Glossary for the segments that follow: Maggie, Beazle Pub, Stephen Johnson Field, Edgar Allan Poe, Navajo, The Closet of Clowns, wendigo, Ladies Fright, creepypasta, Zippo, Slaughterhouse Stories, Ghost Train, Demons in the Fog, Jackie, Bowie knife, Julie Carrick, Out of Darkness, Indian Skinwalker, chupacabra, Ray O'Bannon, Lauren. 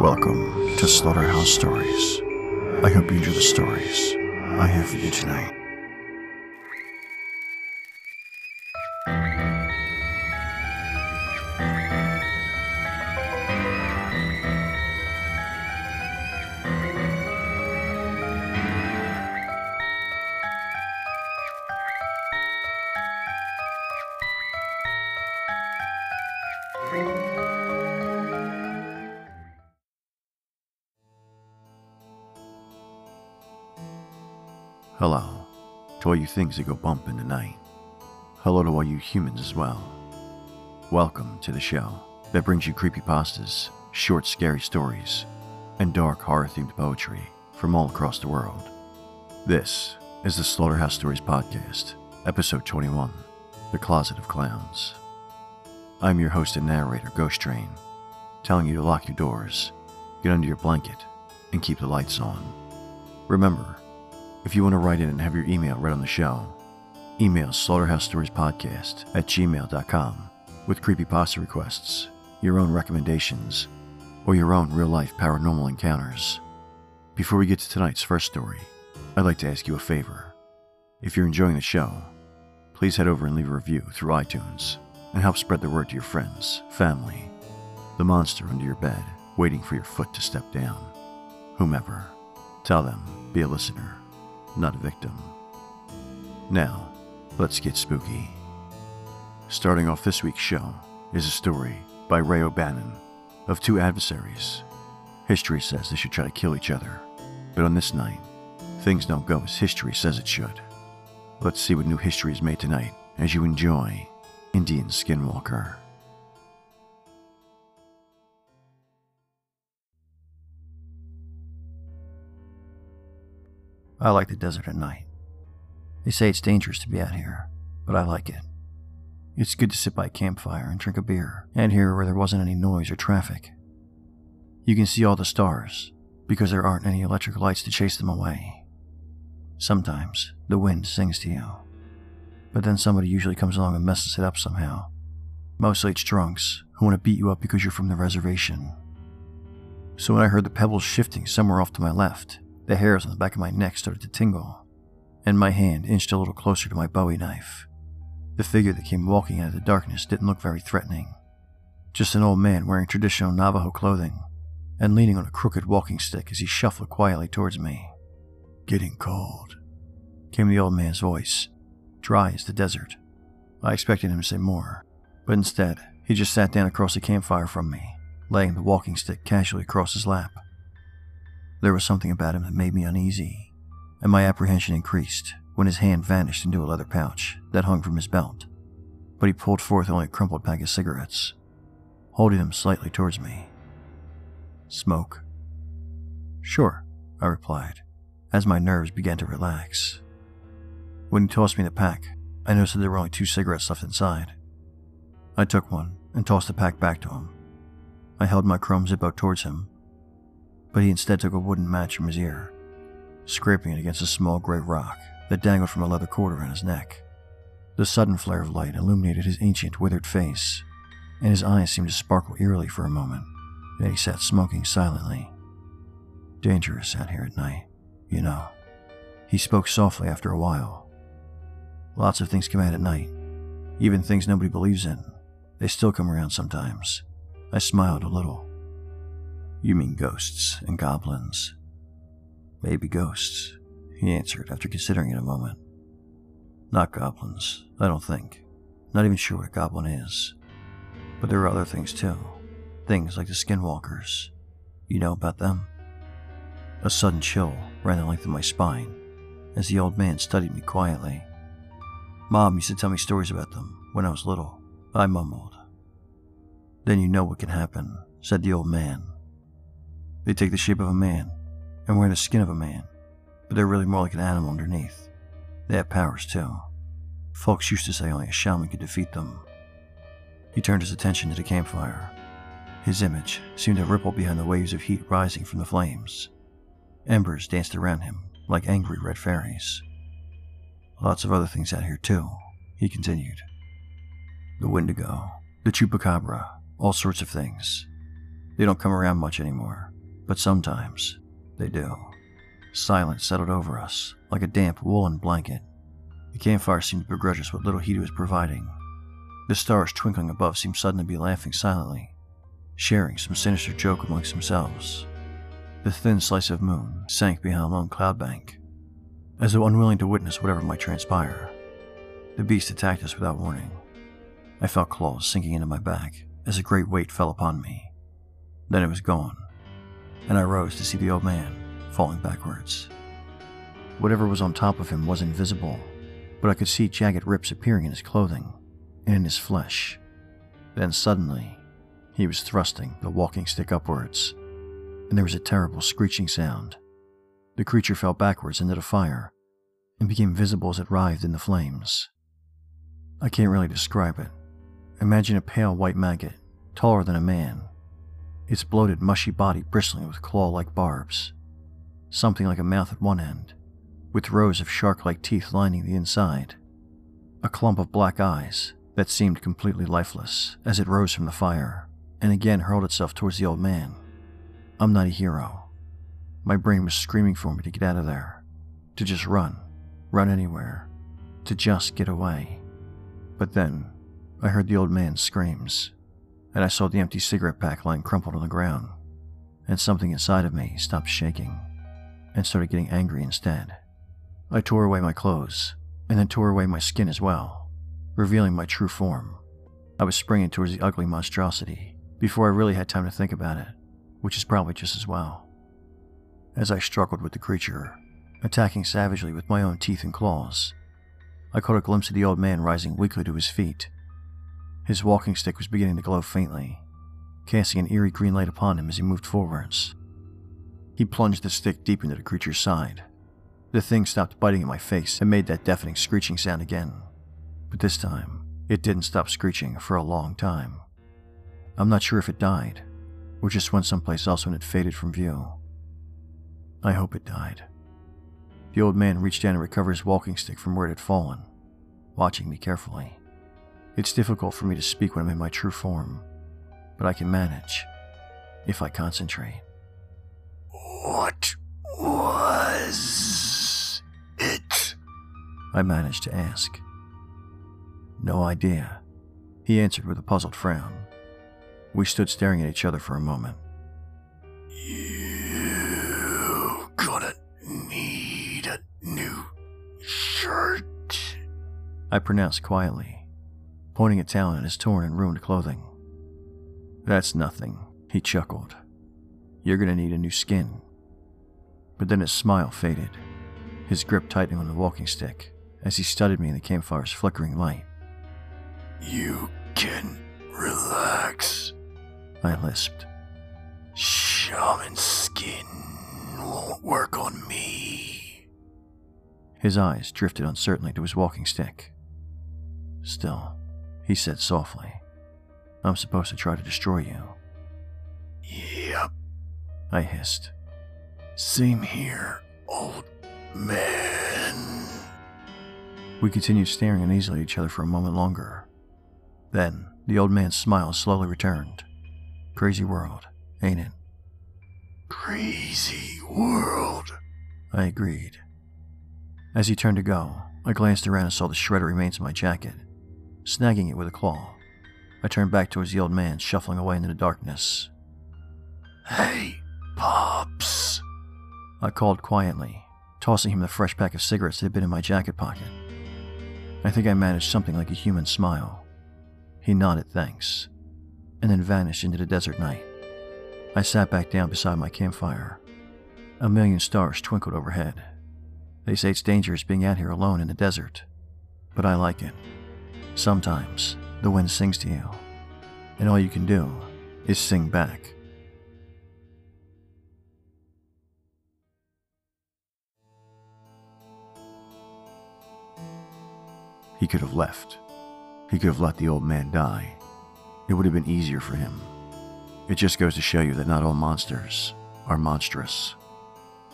Welcome to Slaughterhouse Stories. I hope you enjoy the stories I have for you tonight. Hello to all you things that go bump in the night. Hello to all you humans as well. Welcome to the show that brings you creepypastas, short scary stories, and dark horror-themed poetry from all across the world. This is the Slaughterhouse Stories Podcast, Episode 21, The Closet of Clowns. I'm your host and narrator, Ghost Train, telling you to lock your doors, get under your blanket, and keep the lights on. Remember, if you want to write in and have your email read on the show, email slaughterhousestoriespodcast@gmail.com with creepypasta requests, your own recommendations, or your own real-life paranormal encounters. Before we get to tonight's first story, I'd like to ask you a favor. If you're enjoying the show, please head over and leave a review through iTunes and help spread the word to your friends, family, the monster under your bed waiting for your foot to step down, whomever. Tell them, be a listener, not a victim. Now, let's get spooky. Starting off this week's show is a story by Ray O'Bannon of two adversaries. History says they should try to kill each other, but on this night, things don't go as history says it should. Let's see what new history is made tonight as you enjoy Indian Skinwalker. I like the desert at night. They say it's dangerous to be out here, but I like it. It's good to sit by a campfire and drink a beer, and hear where there wasn't any noise or traffic. You can see all the stars, because there aren't any electric lights to chase them away. Sometimes, the wind sings to you. But then somebody usually comes along and messes it up somehow. Mostly it's drunks, who want to beat you up because you're from the reservation. So when I heard the pebbles shifting somewhere off to my left, the hairs on the back of my neck started to tingle, and my hand inched a little closer to my Bowie knife. The figure that came walking out of the darkness didn't look very threatening. Just an old man wearing traditional Navajo clothing and leaning on a crooked walking stick as he shuffled quietly towards me. "Getting cold," came the old man's voice, dry as the desert. I expected him to say more, but instead, he just sat down across the campfire from me, laying the walking stick casually across his lap. There was something about him that made me uneasy, and my apprehension increased when his hand vanished into a leather pouch that hung from his belt, but he pulled forth only a crumpled pack of cigarettes, holding them slightly towards me. "Smoke?" "Sure," I replied, as my nerves began to relax. When he tossed me the pack, I noticed that there were only two cigarettes left inside. I took one and tossed the pack back to him. I held my chrome Zippo towards him, but he instead took a wooden match from his ear, scraping it against a small gray rock that dangled from a leather cord around his neck. The sudden flare of light illuminated his ancient, withered face, and his eyes seemed to sparkle eerily for a moment. Then he sat smoking silently. "Dangerous out here at night, you know." He spoke softly after a while. "Lots of things come out at night. Even things nobody believes in. They still come around sometimes." I smiled a little. "You mean ghosts and goblins?" "Maybe ghosts," he answered after considering it a moment. "Not goblins, I don't think. Not even sure what a goblin is. But there are other things too. Things like the skinwalkers. You know about them?" A sudden chill ran the length of my spine as the old man studied me quietly. "Mom used to tell me stories about them when I was little," I mumbled. "Then you know what can happen," said the old man. "They take the shape of a man, and wear the skin of a man, but they're really more like an animal underneath. They have powers too. Folks used to say only a shaman could defeat them." He turned his attention to the campfire. His image seemed to ripple behind the waves of heat rising from the flames. Embers danced around him like angry red fairies. "Lots of other things out here too," he continued. "The wendigo, the chupacabra, all sorts of things. They don't come around much anymore, but sometimes they do. Silence settled over us, like a damp woolen blanket. The campfire seemed to begrudge us what little heat it was providing. The stars twinkling above seemed suddenly to be laughing silently, sharing some sinister joke amongst themselves. The thin slice of moon sank behind a lone cloud bank, as though unwilling to witness whatever might transpire. The beast attacked us without warning. I felt claws sinking into my back as a great weight fell upon me. Then it was gone, and I rose to see the old man falling backwards. Whatever was on top of him was invisible, but I could see jagged rips appearing in his clothing and in his flesh. Then suddenly, he was thrusting the walking stick upwards, and there was a terrible screeching sound. The creature fell backwards into the fire and became visible as it writhed in the flames. I can't really describe it. Imagine a pale white maggot, taller than a man, its bloated, mushy body bristling with claw-like barbs, something like a mouth at one end, with rows of shark-like teeth lining the inside, a clump of black eyes that seemed completely lifeless as it rose from the fire and again hurled itself towards the old man. I'm not a hero. My brain was screaming for me to get out of there, to just run anywhere, to just get away. But then, I heard the old man's screams, and I saw the empty cigarette pack lying crumpled on the ground, and something inside of me stopped shaking and started getting angry instead. I tore away my clothes, and then tore away my skin as well, revealing my true form. I was springing towards the ugly monstrosity before I really had time to think about it, which is probably just as well. As I struggled with the creature, attacking savagely with my own teeth and claws, I caught a glimpse of the old man rising weakly to his feet. His walking stick was beginning to glow faintly, casting an eerie green light upon him as he moved forwards. He plunged the stick deep into the creature's side. The thing stopped biting at my face and made that deafening screeching sound again, but this time, it didn't stop screeching for a long time. I'm not sure if it died, or just went someplace else when it faded from view. I hope it died. The old man reached down to recover his walking stick from where it had fallen, watching me carefully. It's difficult for me to speak when I'm in my true form, but I can manage, if I concentrate. "What was it?" I managed to ask. "No idea," he answered with a puzzled frown. We stood staring at each other for a moment. "You gonna need a new shirt," I pronounced quietly, pointing a towel at his torn and ruined clothing. "That's nothing," he chuckled. "You're gonna need a new skin." But then his smile faded, his grip tightening on the walking stick as he studied me in the campfire's flickering light. "You can relax," I lisped. "Shaman's skin won't work on me." His eyes drifted uncertainly to his walking stick. "Still," he said softly, "I'm supposed to try to destroy you." "Yep," I hissed. "Same here, old man." We continued staring uneasily at each other for a moment longer. Then, the old man's smile slowly returned. "Crazy world, ain't it?" "Crazy world," I agreed. As he turned to go, I glanced around and saw the shredded remains of my jacket, snagging it with a claw. I turned back towards the old man, shuffling away into the darkness. "Hey, Pops," I called quietly, tossing him the fresh pack of cigarettes that had been in my jacket pocket. I think I managed something like a human smile. He nodded thanks, and then vanished into the desert night. I sat back down beside my campfire. A million stars twinkled overhead. They say it's dangerous being out here alone in the desert, but I like it. Sometimes, the wind sings to you, and all you can do is sing back. He could have left. He could have let the old man die. It would have been easier for him. It just goes to show you that not all monsters are monstrous.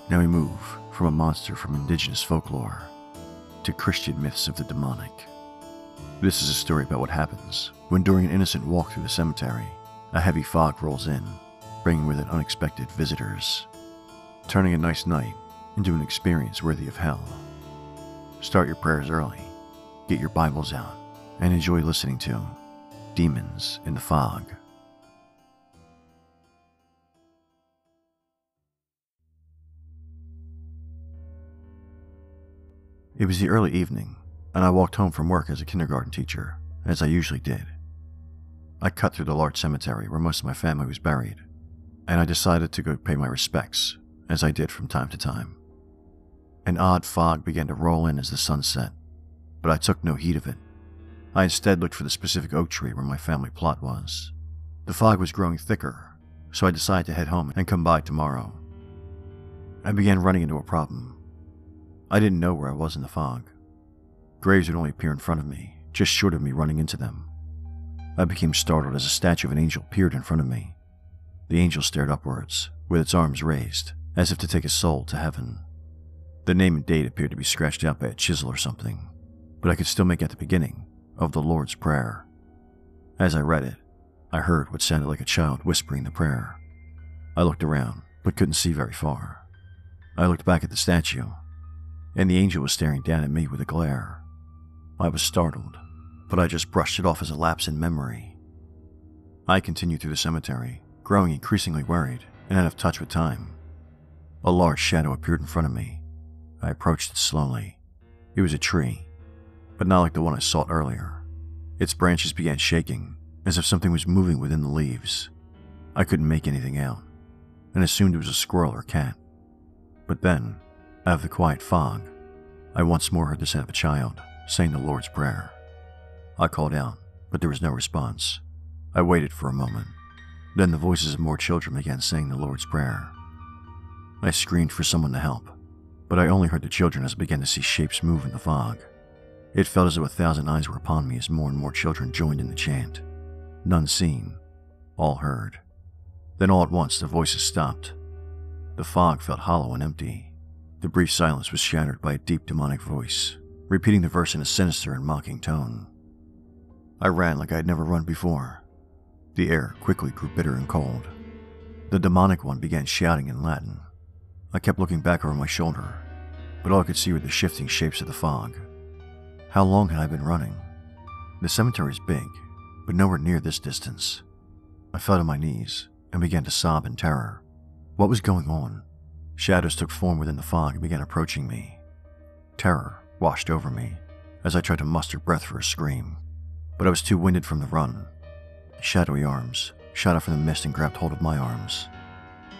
Now we move from a monster from indigenous folklore to Christian myths of the demonic. This is a story about what happens when, during an innocent walk through the cemetery, a heavy fog rolls in bringing with it unexpected visitors, turning a nice night into an experience worthy of hell. Start your prayers early, get your Bibles out, and enjoy listening to Demons in the Fog. It was the early evening, and I walked home from work as a kindergarten teacher, as I usually did. I cut through the large cemetery where most of my family was buried, and I decided to go pay my respects, as I did from time to time. An odd fog began to roll in as the sun set, but I took no heed of it. I instead looked for the specific oak tree where my family plot was. The fog was growing thicker, so I decided to head home and come by tomorrow. I began running into a problem. I didn't know where I was in the fog. Graves would only appear in front of me, just short of me running into them. I became startled as a statue of an angel peered in front of me. The angel stared upwards, with its arms raised, as if to take a soul to heaven. The name and date appeared to be scratched out by a chisel or something, but I could still make out the beginning of the Lord's Prayer. As I read it, I heard what sounded like a child whispering the prayer. I looked around, but couldn't see very far. I looked back at the statue, and the angel was staring down at me with a glare. I was startled, but I just brushed it off as a lapse in memory. I continued through the cemetery, growing increasingly worried and out of touch with time. A large shadow appeared in front of me. I approached it slowly. It was a tree, but not like the one I saw earlier. Its branches began shaking, as if something was moving within the leaves. I couldn't make anything out, and assumed it was a squirrel or cat. But then, out of the quiet fog, I once more heard the sound of a child saying the Lord's Prayer. I called out, but there was no response. I waited for a moment. Then the voices of more children began saying the Lord's Prayer. I screamed for someone to help, but I only heard the children as I began to see shapes move in the fog. It felt as though 1,000 eyes were upon me as more and more children joined in the chant. None seen, all heard. Then all at once the voices stopped. The fog felt hollow and empty. The brief silence was shattered by a deep demonic voice, repeating the verse in a sinister and mocking tone. I ran like I had never run before. The air quickly grew bitter and cold. The demonic one began shouting in Latin. I kept looking back over my shoulder, but all I could see were the shifting shapes of the fog. How long had I been running? The cemetery is big, but nowhere near this distance. I fell to my knees and began to sob in terror. What was going on? Shadows took form within the fog and began approaching me. Terror washed over me as I tried to muster breath for a scream, but I was too winded from the run. Shadowy arms shot out from the mist and grabbed hold of my arms.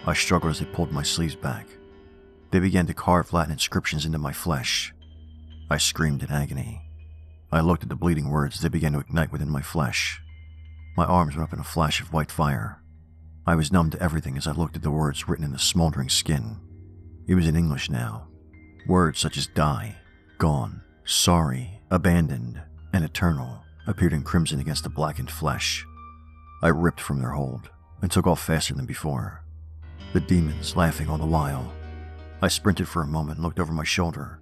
I struggled as they pulled my sleeves back. They began to carve Latin inscriptions into my flesh. I screamed in agony. I looked at the bleeding words as they began to ignite within my flesh. My arms went up in a flash of white fire. I was numb to everything as I looked at the words written in the smoldering skin. It was in English now. Words such as die, gone, sorry, abandoned, and eternal appeared in crimson against the blackened flesh. I ripped from their hold and took off faster than before, the demons laughing all the while. I sprinted for a moment and looked over my shoulder,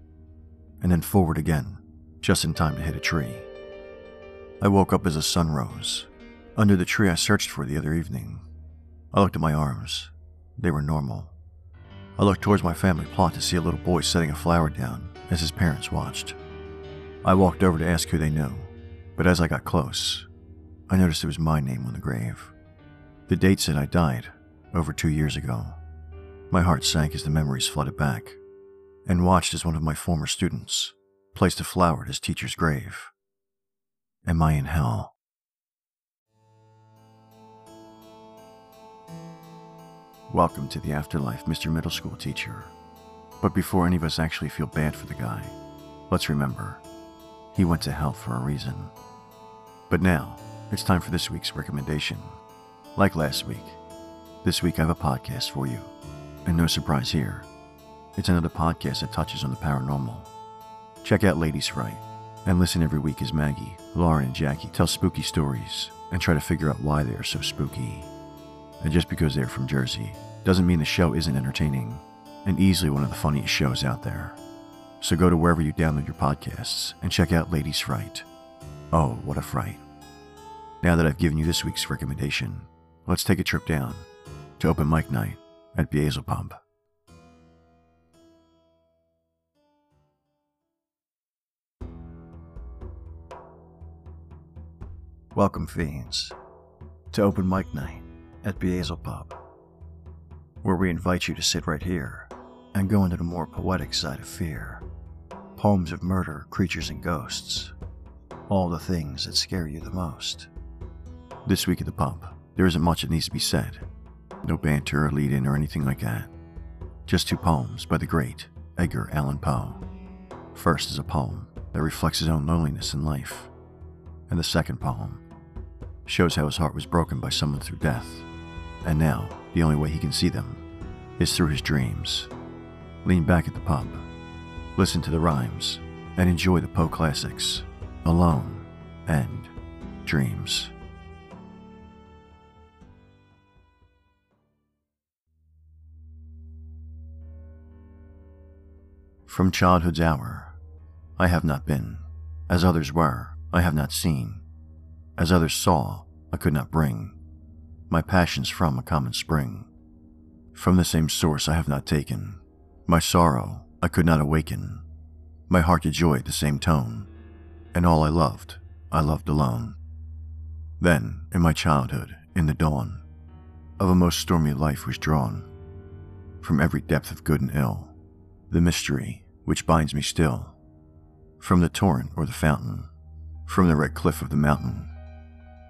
and then forward again, just in time to hit a tree. I woke up as the sun rose, under the tree I searched for the other evening. I looked at my arms. They were normal. I looked towards my family plot to see a little boy setting a flower down as his parents watched. I walked over to ask who they knew, but as I got close, I noticed it was my name on the grave. The date said I died over 2 years ago. My heart sank as the memories flooded back, and watched as one of my former students placed a flower at his teacher's grave. Am I in hell? Welcome to the afterlife, Mr. Middle School Teacher. But before any of us actually feel bad for the guy, let's remember, he went to hell for a reason. But now, it's time for this week's recommendation. Like last week, this week I have a podcast for you. And no surprise here, it's another podcast that touches on the paranormal. Check out Ladies Fright, and listen every week as Maggie, Lauren, and Jackie tell spooky stories and try to figure out why they are so spooky. And just because they're from Jersey doesn't mean the show isn't entertaining and easily one of the funniest shows out there. So go to wherever you download your podcasts and check out Ladies Fright. Oh, what a fright. Now that I've given you this week's recommendation, let's take a trip down to open mic night at Beazle Pub. Welcome, fiends, to open mic night at Beazle Pub, where we invite you to sit right here and go into the more poetic side of fear. Poems of murder, creatures, and ghosts. All the things that scare you the most. This week at the pub, there isn't much that needs to be said. No banter or lead-in or anything like that. Just two poems by the great Edgar Allan Poe. First is a poem that reflects his own loneliness in life. And the second poem shows how his heart was broken by someone through death, and now the only way he can see them is through his dreams. Lean back at the pub, listen to the rhymes, and enjoy the Poe classics, Alone and Dreams. From childhood's hour, I have not been, as others were. I have not seen, as others saw, I could not bring, my passions from a common spring. From the same source I have not taken, my sorrow I could not awaken, my heart to joy the same tone, and all I loved alone. Then, in my childhood, in the dawn, of a most stormy life was drawn, from every depth of good and ill, the mystery which binds me still, from the torrent or the fountain, from the red cliff of the mountain,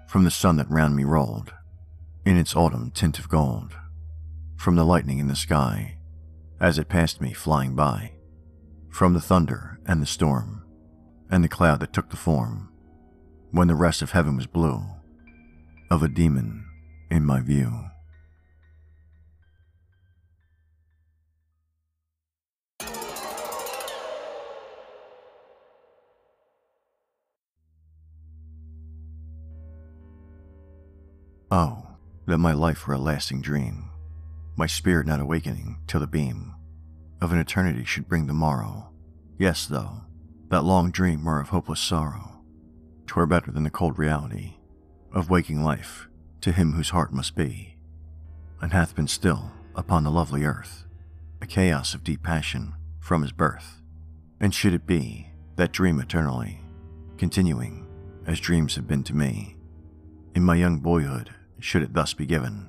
from the sun that round me rolled, in its autumn tint of gold, from the lightning in the sky, as it passed me flying by, from the thunder and the storm, and the cloud that took the form, when the rest of heaven was blue, of a demon in my view. Oh, that my life were a lasting dream, my spirit not awakening till the beam of an eternity should bring the morrow. Yes, though, that long dream were of hopeless sorrow, 'twere better than the cold reality of waking life to him whose heart must be, and hath been still upon the lovely earth, a chaos of deep passion from his birth. And should it be that dream eternally, continuing as dreams have been to me, in my young boyhood, should it thus be given,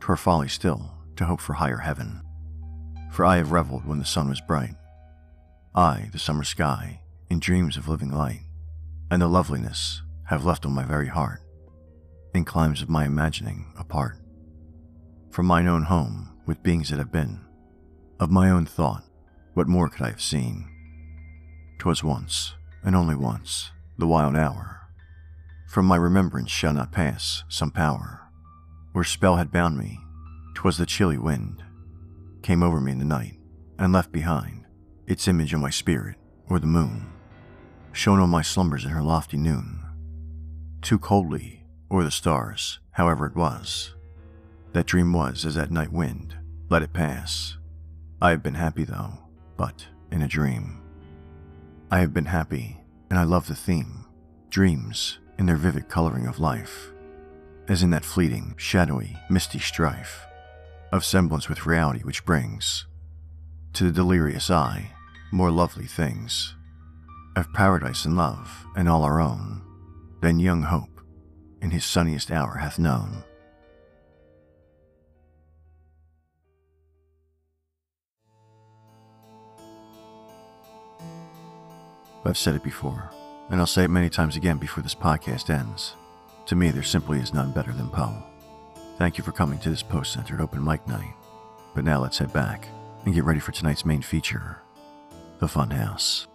'twere folly still to hope for higher heaven. For I have reveled when the sun was bright, I, the summer sky, in dreams of living light, and the loveliness have left on my very heart, in climes of my imagining apart. From mine own home, with beings that have been, of my own thought, what more could I have seen? 'Twas once, and only once, the wild hour, from my remembrance shall not pass some power, where spell had bound me, 'twas the chilly wind, came over me in the night, and left behind its image on my spirit, or the moon, shone on my slumbers in her lofty noon, too coldly, or the stars, however it was, that dream was as that night wind, let it pass. I have been happy though, but in a dream. I have been happy, and I love the theme, dreams, in their vivid coloring of life, as in that fleeting, shadowy, misty strife of semblance with reality which brings to the delirious eye more lovely things of paradise and love and all our own than young hope in his sunniest hour hath known. I've said it before, and I'll say it many times again before this podcast ends. To me, there simply is none better than Poe. Thank you for coming to this post-centered open mic night. But now let's head back and get ready for tonight's main feature, The Fun House.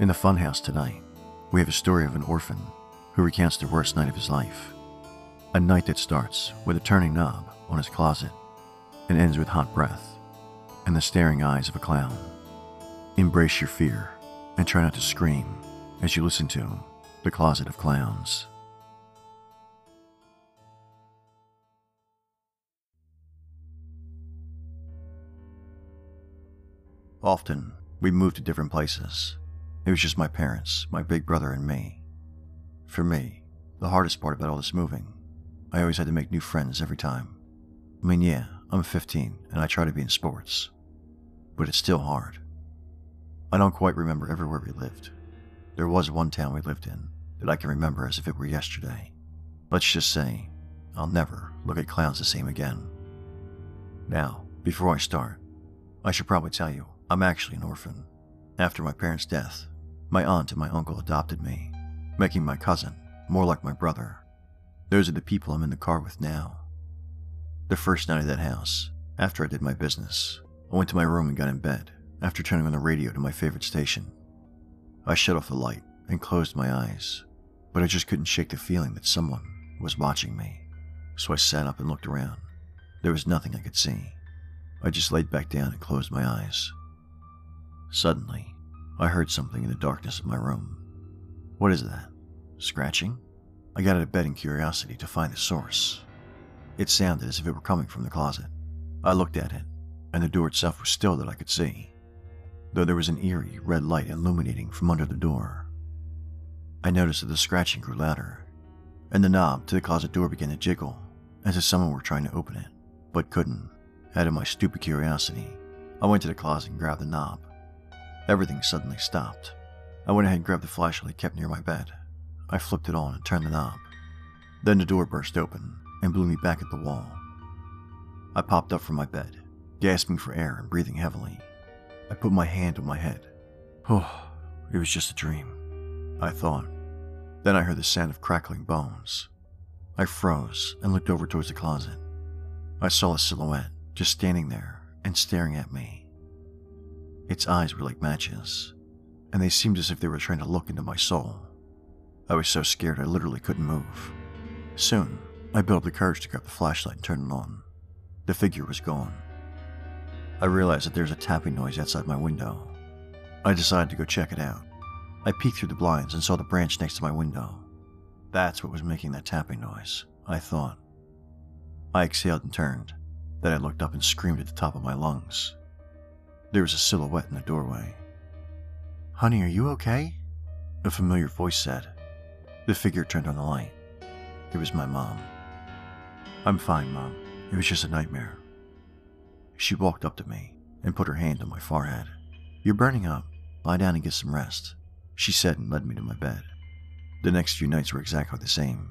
In the funhouse tonight, we have a story of an orphan who recounts the worst night of his life. A night that starts with a turning knob on his closet and ends with hot breath and the staring eyes of a clown. Embrace your fear and try not to scream as you listen to The Closet of Clowns. Often, we moved to different places. It was just my parents, my big brother, and me. For me, the hardest part about all this moving, I always had to make new friends every time. I mean, yeah, I'm 15 and I try to be in sports, but it's still hard. I don't quite remember everywhere we lived. There was one town we lived in that I can remember as if it were yesterday. Let's just say, I'll never look at clowns the same again. Now, before I start, I should probably tell you, I'm actually an orphan. After my parents' death, my aunt and my uncle adopted me, making my cousin more like my brother. Those are the people I'm in the car with now. The first night of that house, after I did my business, I went to my room and got in bed after turning on the radio to my favorite station. I shut off the light and closed my eyes, but I just couldn't shake the feeling that someone was watching me. So I sat up and looked around. There was nothing I could see. I just laid back down and closed my eyes. Suddenly, I heard something in the darkness of my room. What is that? Scratching? I got out of bed in curiosity to find the source. It sounded as if it were coming from the closet. I looked at it, and the door itself was still that I could see, though there was an eerie red light illuminating from under the door. I noticed that the scratching grew louder, and the knob to the closet door began to jiggle, as if someone were trying to open it, but couldn't. Out of my stupid curiosity, I went to the closet and grabbed the knob. Everything suddenly stopped. I went ahead and grabbed the flashlight kept near my bed. I flipped it on and turned the knob. Then the door burst open and blew me back at the wall. I popped up from my bed, gasping for air and breathing heavily. I put my hand on my head. Oh, it was just a dream, I thought. Then I heard the sound of crackling bones. I froze and looked over towards the closet. I saw a silhouette, just standing there and staring at me. Its eyes were like matches, and they seemed as if they were trying to look into my soul. I was so scared I literally couldn't move. Soon, I built the courage to grab the flashlight and turn it on. The figure was gone. I realized that there was a tapping noise outside my window. I decided to go check it out. I peeked through the blinds and saw the branch next to my window. That's what was making that tapping noise, I thought. I exhaled and turned. Then I looked up and screamed at the top of my lungs. There was a silhouette in the doorway. "Honey, are you okay?" a familiar voice said. The figure turned on the light. It was my mom. "I'm fine, Mom. It was just a nightmare." She walked up to me and put her hand on my forehead. "You're burning up. Lie down and get some rest," she said and led me to my bed. The next few nights were exactly the same.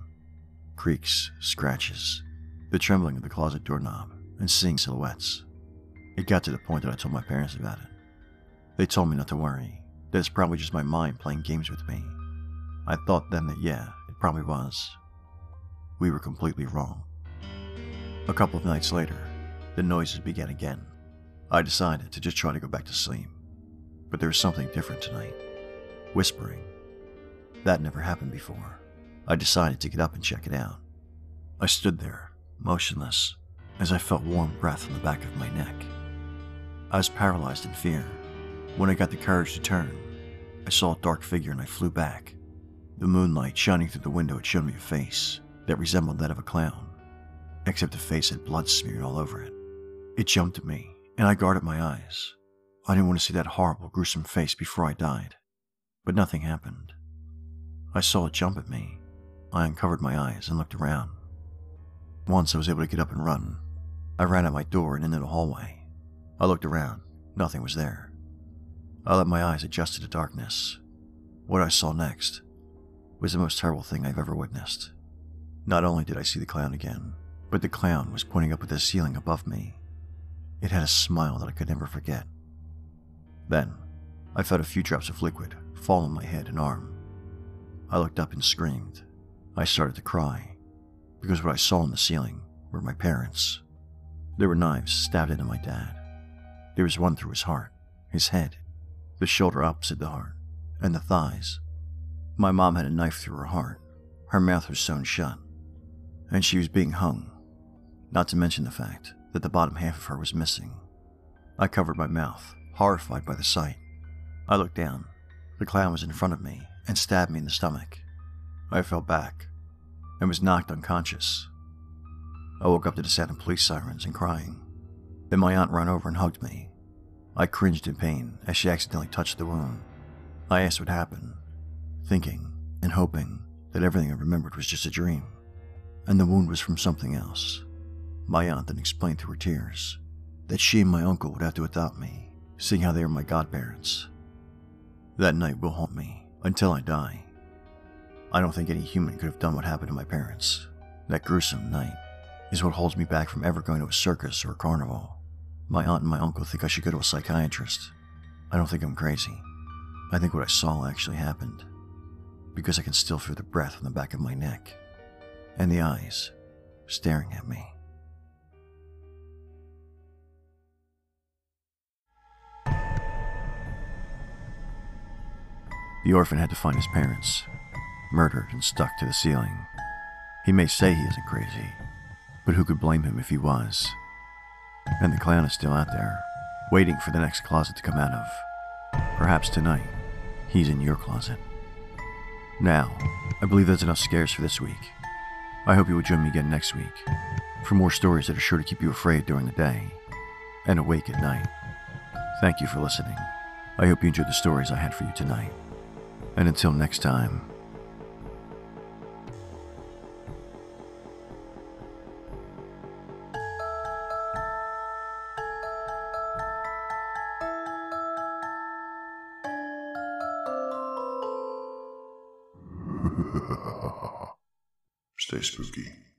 Creaks, scratches, the trembling of the closet doorknob, and seeing silhouettes. It got to the point that I told my parents about it. They told me not to worry, that it's probably just my mind playing games with me. I thought then that yeah, it probably was. We were completely wrong. A couple of nights later, the noises began again. I decided to just try to go back to sleep, but there was something different tonight. Whispering. That never happened before. I decided to get up and check it out. I stood there, motionless, as I felt warm breath on the back of my neck. I was paralyzed in fear. When I got the courage to turn, I saw a dark figure and I flew back. The moonlight shining through the window had shown me a face that resembled that of a clown, except the face had blood smeared all over it. It jumped at me, and I guarded my eyes. I didn't want to see that horrible, gruesome face before I died, but nothing happened. I saw it jump at me. I uncovered my eyes and looked around. Once I was able to get up and run. I ran out my door and into the hallway. I looked around. Nothing was there. I let my eyes adjust to the darkness. What I saw next was the most terrible thing I've ever witnessed. Not only did I see the clown again, but the clown was pointing up at the ceiling above me. It had a smile that I could never forget. Then, I felt a few drops of liquid fall on my head and arm. I looked up and screamed. I started to cry, because what I saw on the ceiling were my parents. There were knives stabbed into my dad. There was one through his heart, his head, the shoulder opposite the heart, and the thighs. My mom had a knife through her heart. Her mouth was sewn shut, and she was being hung, not to mention the fact that the bottom half of her was missing. I covered my mouth, horrified by the sight. I looked down. The clown was in front of me and stabbed me in the stomach. I fell back and was knocked unconscious. I woke up to the sound of police sirens and crying. Then my aunt ran over and hugged me. I cringed in pain as she accidentally touched the wound. I asked what happened, thinking and hoping that everything I remembered was just a dream, and the wound was from something else. My aunt then explained through her tears that she and my uncle would have to adopt me, seeing how they were my godparents. That night will haunt me until I die. I don't think any human could have done what happened to my parents. That gruesome night is what holds me back from ever going to a circus or a carnival. My aunt and my uncle think I should go to a psychiatrist. I don't think I'm crazy. I think what I saw actually happened, because I can still feel the breath on the back of my neck and the eyes staring at me. The orphan had to find his parents, murdered and stuck to the ceiling. He may say he isn't crazy, but who could blame him if he was? And the clown is still out there, waiting for the next closet to come out of. Perhaps tonight, he's in your closet. Now, I believe that's enough scares for this week. I hope you will join me again next week for more stories that are sure to keep you afraid during the day and awake at night. Thank you for listening. I hope you enjoyed the stories I had for you tonight. And until next time... Stay spooky.